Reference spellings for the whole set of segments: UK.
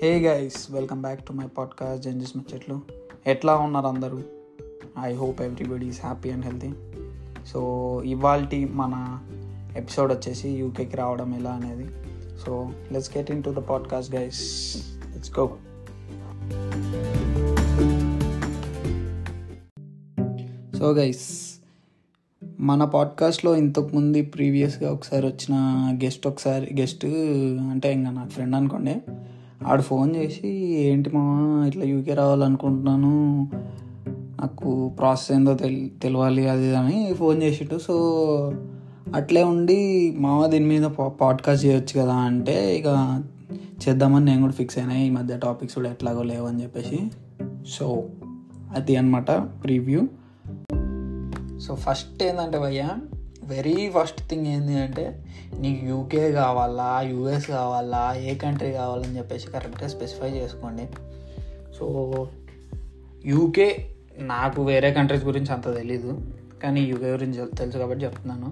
Hey guys, welcome back to my podcast జంజెస్ ముచ్చట్లు. ఎట్లా ఉన్నారు అందరూ? I hope everybody is happy and healthy. So ఇవాల్టి మన ఎపిసోడ్ వచ్చేసి యూకేకి రావడం ఎలా అనేది. So let's get into the podcast guys, let's go. So guys, మన పాడ్కాస్ట్లో ఇంతకుముందు ప్రీవియస్గా ఒకసారి వచ్చిన గెస్ట్ అంటే ఇంకా నాకు ఫ్రెండ్ అనుకోండి, ఆడు ఫోన్ చేసి ఏంటి మామ ఇట్లా యూకే రావాలనుకుంటున్నాను, నాకు ప్రాసెస్ ఏందో తెలియాలి అది అని ఫోన్ చేసిట్టు. సో అట్లే ఉండి మామ దీని మీద పాడ్కాస్ట్ చేయొచ్చు కదా అంటే ఇక చేద్దామని నేను కూడా ఫిక్స్ అయినా. ఈ మధ్య టాపిక్స్ కూడా ఎట్లాగో లేవని చెప్పేసి. సో అది అన్నమాట ప్రివ్యూ. సో ఫస్ట్ ఏంటంటే భయ్యా, వెరీ ఫస్ట్ థింగ్ ఏంటి అంటే నీకు యూకే కావాలా, యూఎస్ కావాలా, ఏ కంట్రీ కావాలని చెప్పేసి కరెక్ట్గా స్పెసిఫై చేసుకోండి. సో యూకే, నాకు వేరే కంట్రీస్ గురించి అంత తెలీదు కానీ యూకే గురించి తెలుసు కాబట్టి చెప్తున్నాను.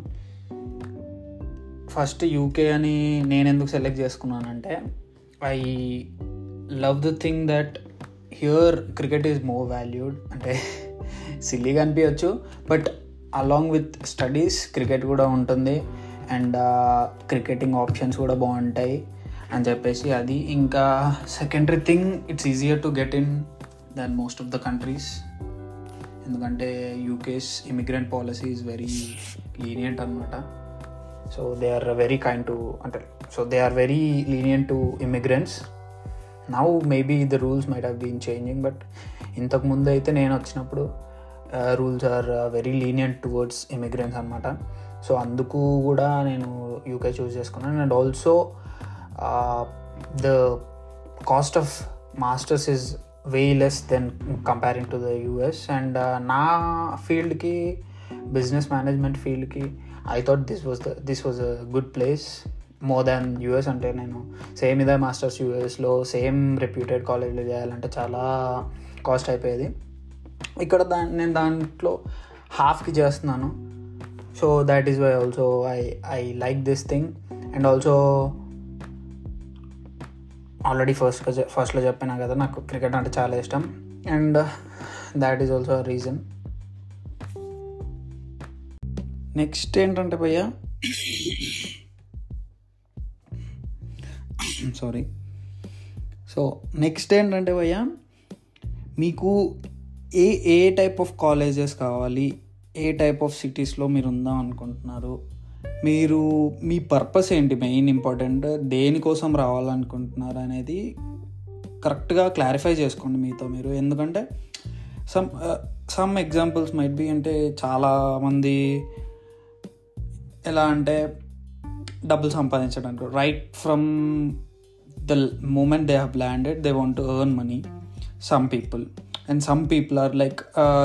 ఫస్ట్ యూకే అని నేను ఎందుకు సెలెక్ట్ చేసుకున్నానంటే I love the thing that here cricket is more valued. అంటే సిల్లీగా అనిపించవచ్చు but along with studies cricket కూడా ఉంటుంది అండ్ క్రికెటింగ్ ఆప్షన్స్ కూడా బాగుంటాయి అని చెప్పేసి అది. ఇంకా secondary thing, it's easier to get in than most of the countries, ఎందుకంటే UK's immigrant policy is very lenient అనమాట. So they are very kind to అంటే so they are very lenient to immigrants. Now maybe the rules might have been changing but ఇంతకుముందు అయితే నేను వచ్చినప్పుడు rules are very lenient towards immigrants అనమాట. So అందుకు కూడా నేను యూకే చూస్ చేసుకున్నాను. And also the cost of masters is way less than comparing to the US. And నా ఫీల్డ్కి, బిజినెస్ మేనేజ్మెంట్ ఫీల్డ్కి, I thought this was a good place more than US. అంటే నేను సేమ్ ఇదే మాస్టర్స్ యూఎస్లో same reputed కాలేజ్లో చేయాలంటే చాలా కాస్ట్ అయిపోయేది. ఇక్కడ నేను దాంట్లో హాఫ్కి చేస్తున్నాను. So that is why also I like this thing. And also already ఫస్ట్లో చెప్పినా కదా నాకు క్రికెట్ అంటే చాలా ఇష్టం and that is also reason. Next ఏంటంటే భయ్యా, సారీ, సో నెక్స్ట్ ఏంటంటే భయ్యా మీకు ఏ టైప్ ఆఫ్ కాలేజెస్ కావాలి, ఏ టైప్ ఆఫ్ సిటీస్లో మీరు ఉందాం అనుకుంటున్నారు, మీరు మీ పర్పస్ ఏంటి, మెయిన్ ఇంపార్టెంట్ దేనికోసం రావాలనుకుంటున్నారు అనేది కరెక్ట్గా క్లారిఫై చేసుకోండి మీతో మీరు. ఎందుకంటే సమ్ ఎగ్జాంపుల్స్ మైట్ బి, అంటే చాలామంది ఎలా అంటే డబ్బులు సంపాదించడానికి right from the moment they have landed they want to earn money some people, and some people are like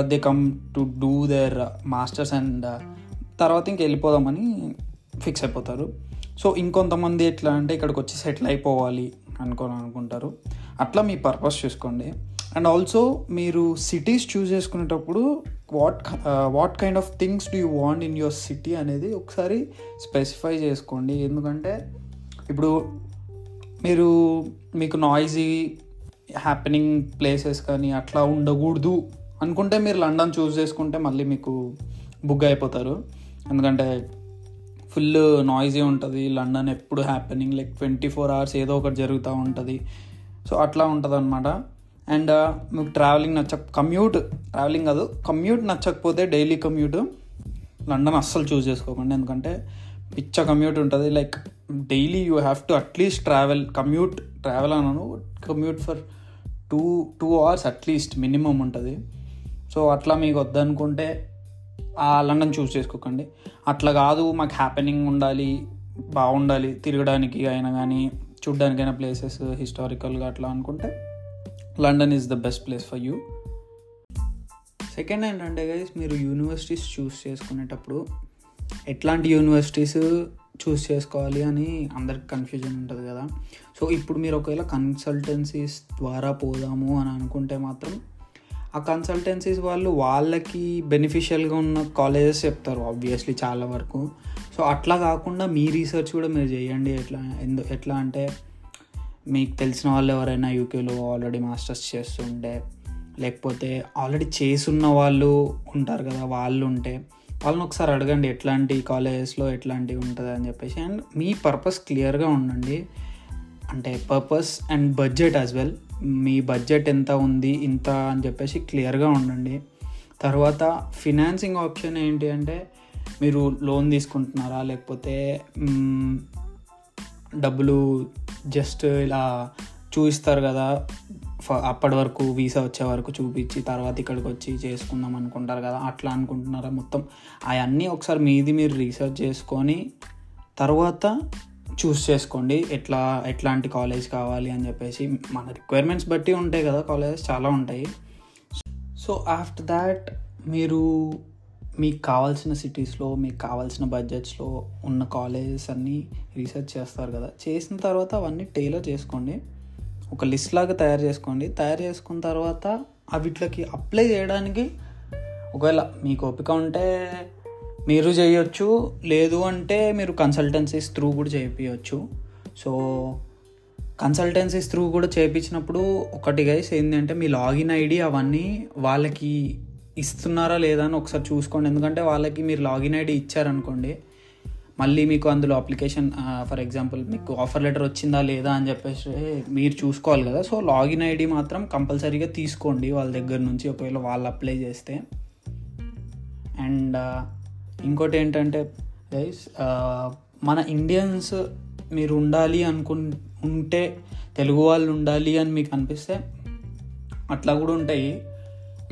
they come to do their masters and తర్వాత ఇంక వెళ్ళిపోదామని ఫిక్స్ అయిపోతారు. సో ఇంకొంతమంది ఎట్లా అంటే ఇక్కడికి వచ్చి సెటిల్ అయిపోవాలి అనుకుంటారు. అట్లా మీ పర్పస్ చూసుకోండి. అండ్ ఆల్సో మీరు సిటీస్ చూస్ చేసుకునేటప్పుడు what kind of things do you want in your city అనేది ఒకసారి స్పెసిఫై చేసుకోండి. ఎందుకంటే ఇప్పుడు మీకు నాయిజీ హ్యాపెనింగ్ ప్లేసెస్ కానీ అట్లా ఉండకూడదు అనుకుంటే మీరు లండన్ చూస్ చేసుకుంటే మళ్ళీ మీకు బుగ్ అయిపోతారు. ఎందుకంటే ఫుల్ నాయిజీ ఉంటుంది లండన్, ఎప్పుడు హ్యాపెనింగ్, లైక్ 24 hours ఏదో ఒకటి జరుగుతూ ఉంటుంది. సో అట్లా ఉంటుంది అనమాట. అండ్ మీకు కమ్యూట్ నచ్చకపోతే డైలీ కమ్యూట్ లండన్ అస్సలు చూస్ చేసుకోకండి. ఎందుకంటే పిచ్చ కమ్యూట్ ఉంటుంది, like daily you have to at least commute for two hours at least minimum ఉంటుంది. సో అట్లా మీకు వద్దనుకుంటే లండన్ చూస్ చేసుకోకండి. అట్లా కాదు మాకు హ్యాపెనింగ్ ఉండాలి, బాగుండాలి తిరగడానికి అయినా కానీ చూడ్డానికైనా ప్లేసెస్ హిస్టారికల్గా అట్లా అనుకుంటే London is the best place for you. Second ఏంటంటే గైస్, మీరు యూనివర్సిటీస్ చూస్ చేసుకునేటప్పుడు ఎట్లాంటి యూనివర్సిటీస్ చూస్ చేసుకోవాలి అని అందరికి కన్ఫ్యూజన్ ఉంటుంది కదా. సో ఇప్పుడు మీరు ఒకవేళ కన్సల్టెన్సీస్ ద్వారా పోదాము అని అనుకుంటే మాత్రం ఆ కన్సల్టెన్సీస్ వాళ్ళకి బెనిఫిషియల్గా ఉన్న కాలేజెస్ చెప్తారు ఆబ్వియస్లీ చాలా వరకు. సో అట్లా కాకుండా మీ రీసెర్చ్ కూడా మీరు చేయండి. ఎట్లా అంటే మీకు తెలిసిన వాళ్ళు ఎవరైనా యూకేలో ఆల్రెడీ మాస్టర్స్ చేస్తుంటే, లేకపోతే ఆల్రెడీ చేసున్న వాళ్ళు ఉంటారు కదా, వాళ్ళు ఉంటే వాళ్ళని ఒకసారి అడగండి ఎట్లాంటి కాలేజెస్లో ఎట్లాంటివి ఉంటుంది అని చెప్పేసి. అండ్ మీ పర్పస్ క్లియర్గా ఉండండి, అంటే purpose and budget as well. మీ బడ్జెట్ ఎంత ఉంది ఇంత అని చెప్పేసి క్లియర్గా ఉండండి. తర్వాత ఫినాన్సింగ్ ఆప్షన్ ఏంటి అంటే, మీరు లోన్ తీసుకుంటున్నారా లేకపోతే డబ్బులు జస్ట్ ఇలా చూపిస్తారు కదా, అప్పటి వరకు వీసా వచ్చే వరకు చూపించి తర్వాత ఇక్కడికి వచ్చి చేసుకుందాం అనుకుంటారు కదా, అట్లా అనుకుంటున్నారా? మొత్తం అవన్నీ ఒకసారి మీది మీరు రీసెర్చ్ చేసుకొని తర్వాత చూస్ చేసుకోండి ఎట్లాంటి కాలేజ్ కావాలి అని చెప్పేసి. మన రిక్వైర్మెంట్స్ బట్టి ఉంటాయి కదా, కాలేజెస్ చాలా ఉంటాయి. సో ఆఫ్టర్ దాట్ మీరు మీకు కావాల్సిన సిటీస్లో మీకు కావాల్సిన బడ్జెట్స్లో ఉన్న కాలేజెస్ అన్నీ రీసెర్చ్ చేస్తారు కదా, చేసిన తర్వాత అవన్నీ టైలర్ చేసుకోండి, ఒక లిస్ట్ లాగా తయారు చేసుకోండి. తయారు చేసుకున్న తర్వాత అవిట్లకి అప్లై చేయడానికి ఒకవేళ మీకు ఓపిక ఉంటే మీరు చేయొచ్చు, లేదు అంటే మీరు కన్సల్టెన్సీస్ త్రూ కూడా చేయించవచ్చు. సో కన్సల్టెన్సీస్ త్రూ కూడా చేయించినప్పుడు ఒకటి గైస్ ఏంటంటే, మీ లాగిన్ ఐడి అవన్నీ వాళ్ళకి ఇస్తున్నారా లేదా అని ఒకసారి చూసుకోండి. ఎందుకంటే వాళ్ళకి మీరు లాగిన్ ఐడి ఇచ్చారనుకోండి, మళ్ళీ మీకు అందులో అప్లికేషన్ ఫర్ ఎగ్జాంపుల్ మీకు ఆఫర్ లెటర్ వచ్చిందా లేదా అని చెప్పేసి మీరు చూసుకోవాలి కదా. సో లాగిన్ ఐడి మాత్రం కంపల్సరీగా తీసుకోండి వాళ్ళ దగ్గర నుంచి ఒకవేళ వాళ్ళు అప్లై చేస్తే. అండ్ ఇంకోటి ఏంటంటే గైస్, మన ఇండియన్స్ మీరు ఉండాలి అనుకుంటే, తెలుగు వాళ్ళు ఉండాలి అని మీకు అనిపిస్తే అట్లా కూడా ఉంటాయి.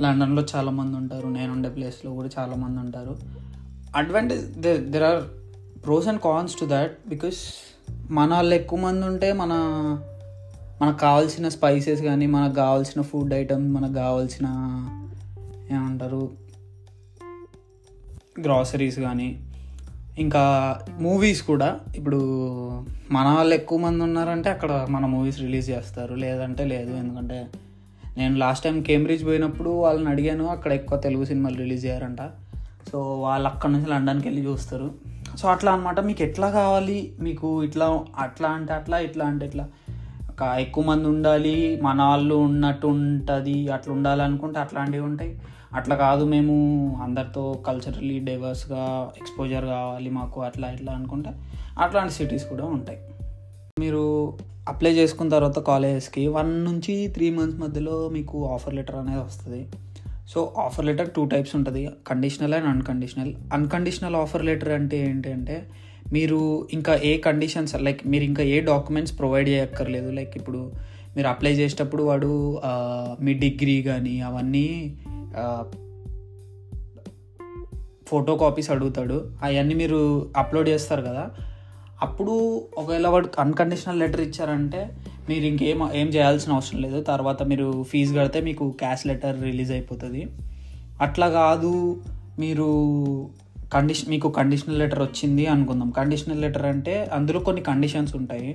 లండన్లో చాలామంది ఉంటారు, నేను ఉండే ప్లేస్లో కూడా చాలామంది ఉంటారు. Advantage there are pros and cons to that, because మన వాళ్ళు ఎక్కువ మంది ఉంటే మనకు కావాల్సిన స్పైసెస్ కానీ, మనకు కావాల్సిన ఫుడ్ ఐటమ్స్, మనకు కావాల్సిన ఏమంటారు గ్రాసరీస్ కానీ, ఇంకా మూవీస్ కూడా. ఇప్పుడు మన వాళ్ళు ఎక్కువ మంది ఉన్నారంటే అక్కడ మన మూవీస్ రిలీజ్ చేస్తారు, లేదంటే లేదు. ఎందుకంటే నేను లాస్ట్ టైం కేంబ్రిడ్జ్ పోయినప్పుడు వాళ్ళని అడిగాను, అక్కడ ఎక్కువ తెలుగు సినిమాలు రిలీజ్ చేయారంట. సో వాళ్ళు అక్కడ నుంచి లండన్కి వెళ్ళి చూస్తారు. సో అట్లా అనమాట. మీకు ఎట్లా కావాలి, మీకు ఇట్లా అట్లా అంటే అట్లా, ఇట్లా అంటే ఇట్లా, ఎక్కువ మంది ఉండాలి, మన వాళ్ళు ఉన్నట్టు ఉంటుంది అట్లా ఉండాలనుకుంటే అట్లాంటివి ఉంటాయి. అట్లా కాదు మేము అందరితో కల్చరలీ డైవర్స్గా ఎక్స్పోజర్ కావాలి మాకు అట్లా ఇట్లా అనుకుంటే అట్లాంటి సిటీస్ కూడా ఉంటాయి. మీరు అప్లై చేసుకున్న తర్వాత కాలేజెస్కి 1 నుంచి 3 మంత్స్ మధ్యలో మీకు ఆఫర్ లెటర్ అనేది వస్తుంది. సో ఆఫర్ లెటర్ 2 టైప్స్ ఉంటుంది, conditional and unconditional. Unconditional offer letter అంటే ఏంటంటే, మీరు ఇంకా ఏ కండిషన్స్ లైక్ మీరు ఇంకా ఏ డాక్యుమెంట్స్ ప్రొవైడ్ చేయక్కర్లేదు. లైక్ ఇప్పుడు మీరు అప్లై చేసేటప్పుడు వాడు మీ డిగ్రీ కానీ అవన్నీ ఫోటో కాపీస్ అడుగుతాడు, అవన్నీ మీరు అప్లోడ్ చేస్తారు కదా. అప్పుడు ఒకవేళ వాడు అన్కండిషనల్ లెటర్ ఇచ్చారంటే మీరు ఇంకేం చేయాల్సిన అవసరం లేదు. తర్వాత మీరు ఫీజు కడితే మీకు క్యాష్ లెటర్ రిలీజ్ అయిపోతుంది. అట్లా కాదు, మీరు మీకు కండిషనల్ లెటర్ వచ్చింది అనుకుందాం. కండిషనల్ లెటర్ అంటే అందులో కొన్ని కండిషన్స్ ఉంటాయి.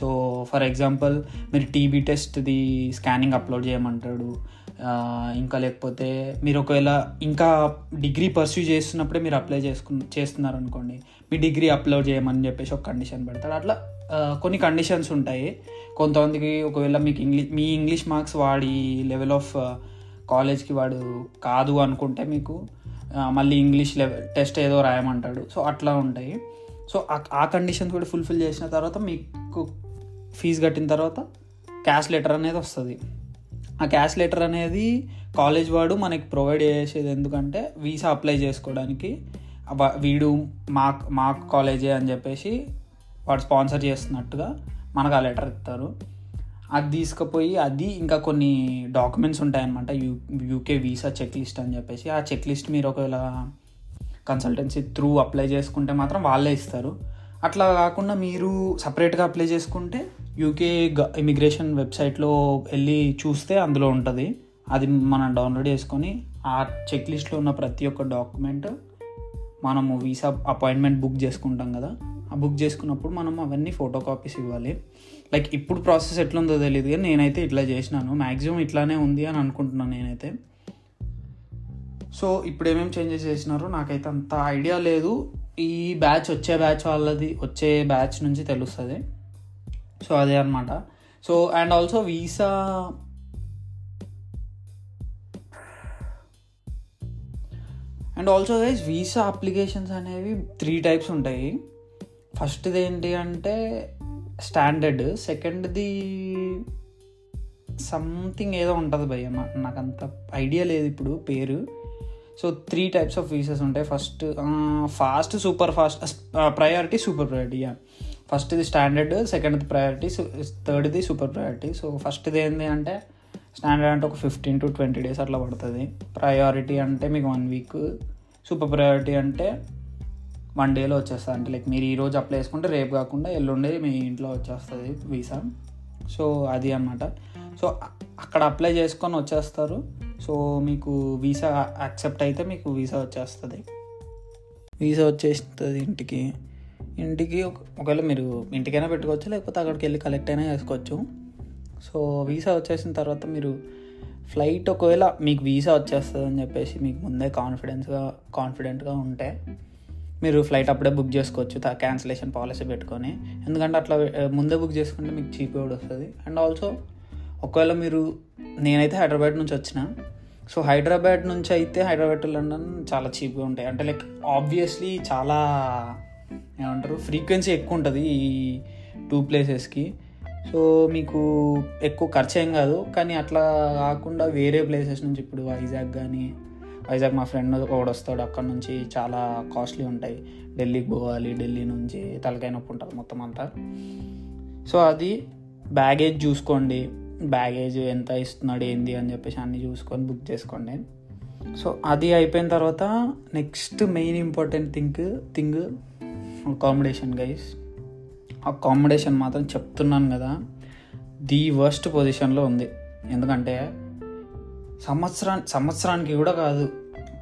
సో ఫర్ ఎగ్జాంపుల్ మీరు టీబీ టెస్ట్ది స్కానింగ్ అప్లోడ్ చేయమంటాడు. ఇంకా లేకపోతే మీరు ఒకవేళ ఇంకా డిగ్రీ పర్స్యూ చేస్తున్నప్పుడే మీరు అప్లై చేస్తున్నారనుకోండి, మీ డిగ్రీ అప్లోడ్ చేయమని చెప్పేసి ఒక కండిషన్ పెడతాడు. అట్లా కొన్ని కండిషన్స్ ఉంటాయి. కొంతమందికి ఒకవేళ మీకు మీ ఇంగ్లీష్ మార్క్స్ వాడి లెవెల్ ఆఫ్ కాలేజ్కి వాడు కాదు అనుకుంటే మీకు మళ్ళీ ఇంగ్లీష్ లెవెల్ టెస్ట్ ఏదో రాయమంటాడు. సో అట్లా ఉంటాయి. సో ఆ కండిషన్స్ కూడా ఫుల్ఫిల్ చేసిన తర్వాత మీకు ఫీజు కట్టిన తర్వాత క్యాష్ లెటర్ అనేది వస్తుంది. ఆ క్యాష్ లెటర్ అనేది కాలేజ్ వాడు మనకి ప్రొవైడ్ చేసేది ఎందుకంటే వీసా అప్లై చేసుకోవడానికి. వీడు మా కాలేజే అని చెప్పేసి వాడు స్పాన్సర్ చేస్తున్నట్టుగా మనకు ఆ లెటర్ ఇస్తారు. అది తీసుకుపోయి అది ఇంకా కొన్ని డాక్యుమెంట్స్ ఉంటాయన్నమాట, యూకే వీసా చెక్ లిస్ట్ అని చెప్పేసి. ఆ చెక్ లిస్ట్ మీరు ఒకవేళ కన్సల్టెన్సీ త్రూ అప్లై చేసుకుంటే మాత్రం వాళ్ళే ఇస్తారు. అట్లా కాకుండా మీరు సపరేట్గా అప్లై చేసుకుంటే యూకే ఇమిగ్రేషన్ వెబ్సైట్లో వెళ్ళి చూస్తే అందులో ఉంటుంది. అది మనం డౌన్లోడ్ చేసుకొని ఆ చెక్ లిస్ట్లో ఉన్న ప్రతి ఒక్క డాక్యుమెంట్ మనము వీసా అపాయింట్మెంట్ బుక్ చేసుకుంటాం కదా, ఆ బుక్ చేసుకున్నప్పుడు మనం అవన్నీ ఫోటో కాపీస్ ఇవ్వాలి. లైక్ ఇప్పుడు ప్రాసెస్ ఎట్లుందో తెలియదు కానీ నేనైతే ఇట్లా చేసినాను, మ్యాక్సిమం ఇట్లానే ఉంది అని అనుకుంటున్నాను నేనైతే. సో ఇప్పుడు ఏమేమి చేంజెస్ చేసినారో నాకైతే అంత ఐడియా లేదు. ఈ బ్యాచ్ వచ్చే బ్యాచ్ నుంచి తెలుస్తుంది. సో అదే అనమాట. So, and also visa, and also guys visa applications అనేవి 3 types ఉంటాయి. ఫస్ట్ది ఏంటి అంటే స్టాండర్డ్, సెకండ్ది సంథింగ్ ఏదో ఉంటుంది భయ్య, నాకు అంత ఐడియా లేదు ఇప్పుడు పేరు. సో 3 types ఆఫ్ వీసాస్ ఉంటాయి. First fast, super fast, priority, super priority. ఫస్ట్ది స్టాండర్డ్, సెకండ్ది ప్రయారిటీ, థర్డ్ది సూపర్ ప్రయారిటీ. సో ఫస్ట్ది ఏంటి అంటే స్టాండర్డ్ అంటే ఒక 15 to 20 days అట్లా పడుతుంది. ప్రయారిటీ అంటే మీకు 1 week, సూపర్ ప్రయారిటీ అంటే 1 dayలో వచ్చేస్తుంది. అంటే లైక్ మీరు ఈరోజు అప్లై చేసుకుంటే రేపు కాకుండా ఎల్లుండి మీ ఇంట్లో వచ్చేస్తుంది వీసా. సో అది అన్నమాట. సో అక్కడ అప్లై చేసుకొని వచ్చేస్తారు. సో మీకు వీసా యాక్సెప్ట్ అయితే మీకు వీసా వచ్చేస్తుంది. వీసా వచ్చేస్తుంది ఇంటికి. ఒకవేళ మీరు ఇంటికైనా పెట్టుకోవచ్చు, లేకపోతే అక్కడికి వెళ్ళి కలెక్ట్ అయినా చేసుకోవచ్చు. సో వీసా వచ్చేసిన తర్వాత మీరు ఫ్లైట్, ఒకవేళ మీకు వీసా వచ్చేస్తుంది అని చెప్పేసి మీకు ముందే కాన్ఫిడెంట్గా ఉంటే మీరు ఫ్లైట్ అప్పుడే బుక్ చేసుకోవచ్చు, క్యాన్సిలేషన్ పాలసీ పెట్టుకొని. ఎందుకంటే అట్లా ముందే బుక్ చేసుకుంటే మీకు చీప్ కూడా వస్తుంది. అండ్ ఆల్సో ఒకవేళ మీరు, నేనైతే హైదరాబాద్ నుంచి వచ్చిన, సో హైదరాబాద్ నుంచి అయితే హైదరాబాద్ టు లండన్ చాలా చీప్గా ఉంటాయి. అంటే లైక్ ఆబ్వియస్లీ చాలా ఏమంటారు ఫ్రీక్వెన్సీ ఎక్కువ ఉంటుంది ఈ 2 places. సో మీకు ఎక్కువ ఖర్చు ఏం కాదు. కానీ అట్లా కాకుండా వేరే ప్లేసెస్ నుంచి, ఇప్పుడు వైజాగ్ మా ఫ్రెండ్ ఒకడు వస్తాడు, అక్కడ నుంచి చాలా కాస్ట్లీ ఉంటాయి. ఢిల్లీకి పోవాలి, ఢిల్లీ నుంచి తలకాయ నొప్పి ఉంటుంది మొత్తం అంతా. సో అది బ్యాగేజ్ చూసుకోండి, బ్యాగేజ్ ఎంత ఇస్తున్నాడు ఏంది అని చెప్పేసి అన్నీ చూసుకొని బుక్ చేసుకోండి. సో అది అయిపోయిన తర్వాత next main important thing accommodation guys. Accommodation మాత్రం చెప్తున్నాను కదా, ది వర్స్ట్ పొజిషన్లో ఉంది. ఎందుకంటే సంవత్సరానికి కూడా కాదు,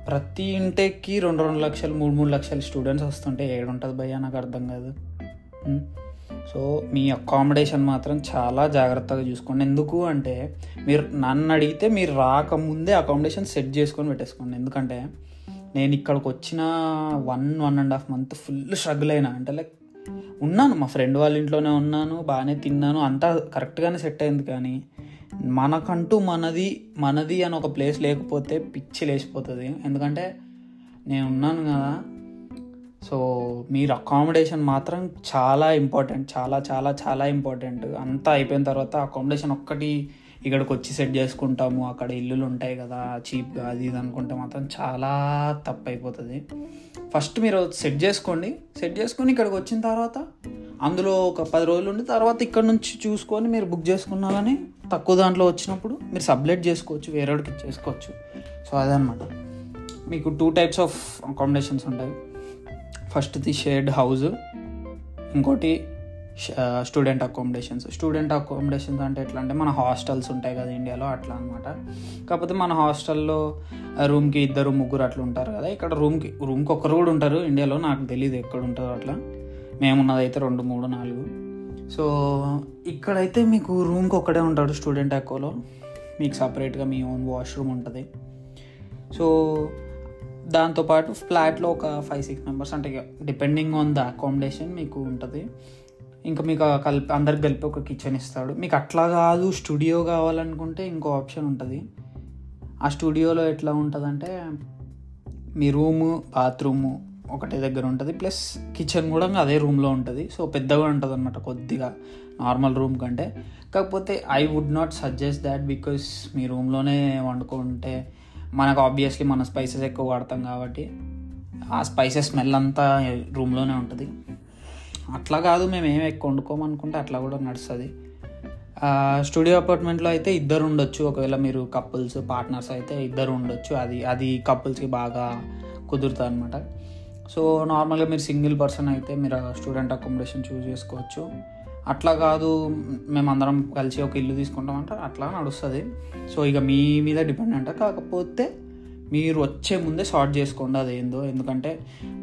ప్రతి ఇంటేక్కి 2-2 లక్షలు, 3-3 లక్షలు స్టూడెంట్స్ వస్తుంటే ఏడుంటుంది భయ్యా, నాకు అర్థం కాదు. సో మీ అకామిడేషన్ మాత్రం చాలా జాగ్రత్తగా చూసుకోండి. ఎందుకు అంటే మీరు నన్ను అడిగితే మీరు రాకముందే అకామిడేషన్ సెట్ చేసుకొని పెట్టేసుకోండి. ఎందుకంటే నేను ఇక్కడికి వచ్చిన 1.5 months ఫుల్ స్ట్రగుల్ అయినా. అంటే లైక్ ఉన్నాను, మా ఫ్రెండ్ వాళ్ళ ఇంట్లోనే ఉన్నాను, బాగానే తిన్నాను, అంతా కరెక్ట్గానే సెట్ అయింది. కానీ మనకంటూ మనది అని ఒక ప్లేస్ లేకపోతే పిచ్చి లేచిపోతుంది. ఎందుకంటే నేను ఉన్నాను కదా. సో మీరు అకామిడేషన్ మాత్రం చాలా ఇంపార్టెంట్, చాలా చాలా చాలా ఇంపార్టెంట్. అంతా అయిపోయిన తర్వాత అకామిడేషన్ ఒక్కటి ఇక్కడికి వచ్చి సెట్ చేసుకుంటాము, అక్కడ ఇల్లులు ఉంటాయి కదా చీప్గా అది ఇది అనుకుంటే మాత్రం చాలా తప్పు అయిపోతుంది. ఫస్ట్ మీరు సెట్ చేసుకొని ఇక్కడికి వచ్చిన తర్వాత అందులో ఒక 10 రోజులు ఉండి తర్వాత ఇక్కడ నుంచి చూసుకొని మీరు బుక్ చేసుకున్నారని తక్కువ దాంట్లో వచ్చినప్పుడు మీరు సబ్లెట్ చేసుకోవచ్చు, వేరేవాడికి ఇచ్చేసుకోవచ్చు. సో అదనమాట. మీకు 2 types ఆఫ్ అకామిడేషన్స్ ఉంటాయి. ఫస్ట్ది షేర్డ్ హౌస్, ఇంకోటి స్టూడెంట్ అకామిడేషన్స్. స్టూడెంట్ అకామిడేషన్స్ అంటే ఎట్లా అంటే మన హాస్టల్స్ ఉంటాయి కదా ఇండియాలో అట్లా అనమాట. కాకపోతే మన హాస్టల్లో రూమ్కి 2-3 అట్లా ఉంటారు కదా. ఇక్కడ రూమ్కి ఒకరు కూడా ఉంటారు ఇండియాలో, నాకు తెలియదు ఎక్కడ ఉంటారు అట్లా. మేమున్నదైతే 2-4. సో ఇక్కడైతే మీకు రూమ్కి ఒక్కడే ఉంటాడు స్టూడెంట్ అకోలో. మీకు సపరేట్గా మీ ఓన్ వాష్రూమ్ ఉంటుంది. సో దాంతోపాటు ఫ్లాట్లో ఒక 5-6 members, అంటే డిపెండింగ్ ఆన్ ద అకామిడేషన్ మీకు ఉంటుంది. ఇంకా మీకు అందరికి కలిపి ఒక కిచెన్ ఇస్తాడు. మీకు అట్లా కాదు స్టూడియో కావాలనుకుంటే ఇంకో ఆప్షన్ ఉంటుంది. ఆ స్టూడియోలో ఎట్లా ఉంటుందంటే మీ రూము, బాత్రూము ఒకటే దగ్గర ఉంటుంది, ప్లస్ కిచెన్ కూడా అదే రూమ్లో ఉంటుంది. సో పెద్దగా ఉంటుంది అనమాట కొద్దిగా నార్మల్ రూమ్ కంటే. కాకపోతే I would not suggest that, because మీ రూమ్లోనే వండుకుంటే మనకు ఆబ్వియస్లీ మన స్పైసెస్ ఎక్కువ వాడతాం కాబట్టి ఆ స్పైసెస్ స్మెల్ అంతా రూమ్లోనే ఉంటుంది. అట్లా కాదు మేము ఏమి ఎక్కువ వండుకోమనుకుంటే అట్లా కూడా నడుస్తుంది. స్టూడియో అపార్ట్మెంట్లో అయితే 2 ఉండొచ్చు. ఒకవేళ మీరు కపుల్స్, పార్ట్నర్స్ అయితే 2 ఉండొచ్చు. అది కపుల్స్కి బాగా కుదురుతుంది అనమాట. సో నార్మల్గా మీరు సింగిల్ పర్సన్ అయితే మీరు స్టూడెంట్ అకామిడేషన్ చూస్ చేసుకోవచ్చు. అట్లా కాదు మేమందరం కలిసి ఒక ఇల్లు తీసుకుంటామంటే అట్లా నడుస్తుంది. సో ఇక మీ మీద డిపెండెంట్. కాకపోతే మీరు వచ్చే ముందే సార్ట్ చేసుకోండి అదేందో. ఎందుకంటే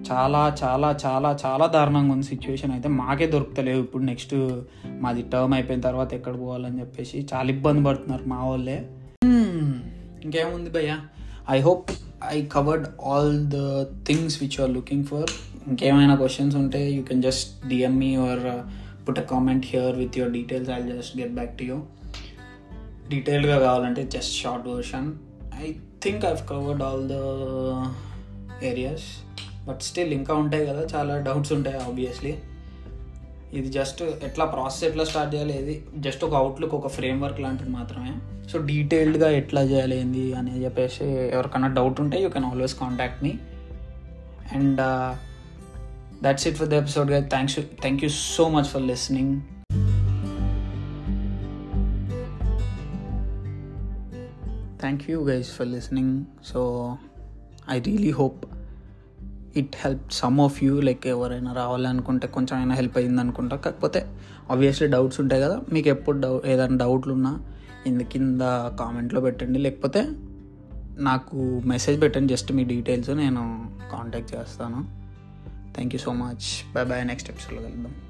చాలా చాలా చాలా చాలా దారుణంగా ఉంది సిచ్యువేషన్ అయితే. మాకే దొరుకుతలేవు ఇప్పుడు. నెక్స్ట్ మాది టర్మ్ అయిపోయిన తర్వాత ఎక్కడ పోవాలని చెప్పేసి చాలా ఇబ్బంది పడుతున్నారు మా వాళ్ళే. ఇంకేముంది భయ్యా, I hope I covered all the things which you are looking for. If you have any questions, you can just DM me or put a comment here with your details. I'll just get back to you. డీటెయిల్డ్గా కావాలంటే just short version. I think I've covered all the areas, but still ఇంకా ఉంటాయి కదా, చాలా doubts ఉంటాయి obviously. ఇది just ఎట్లా process ఎట్లా స్టార్ట్ చేయాలి, ఇది జస్ట్ ఒక అవుట్లుక్, ఒక ఫ్రేమ్వర్క్ లాంటిది మాత్రమే. సో డీటెయిల్డ్గా ఎట్లా చేయాలి ఏంది అని చెప్పేసి ఎవరికైనా డౌట్ ఉంటే you can always contact me. And that's it for the episode guys. Thank you so much for listening. Thank you guys for listening. So I really hope it helped some of you. Like ఎవరైనా రావాలనుకుంటే కొంచెం అయినా help అయ్యింది అనుకుంటా. కాకపోతే obviously doubts ఉంటాయి కదా, మీకు ఎప్పుడు ఏదైనా డౌట్లు ఉన్నా కింద కామెంట్లో పెట్టండి, లేకపోతే నాకు మెసేజ్ పెట్టండి. జస్ట్ మీ డీటెయిల్స్ నేను కాంటాక్ట్ చేస్తాను. Thank you so much. Bye bye. Next episode we'll see you.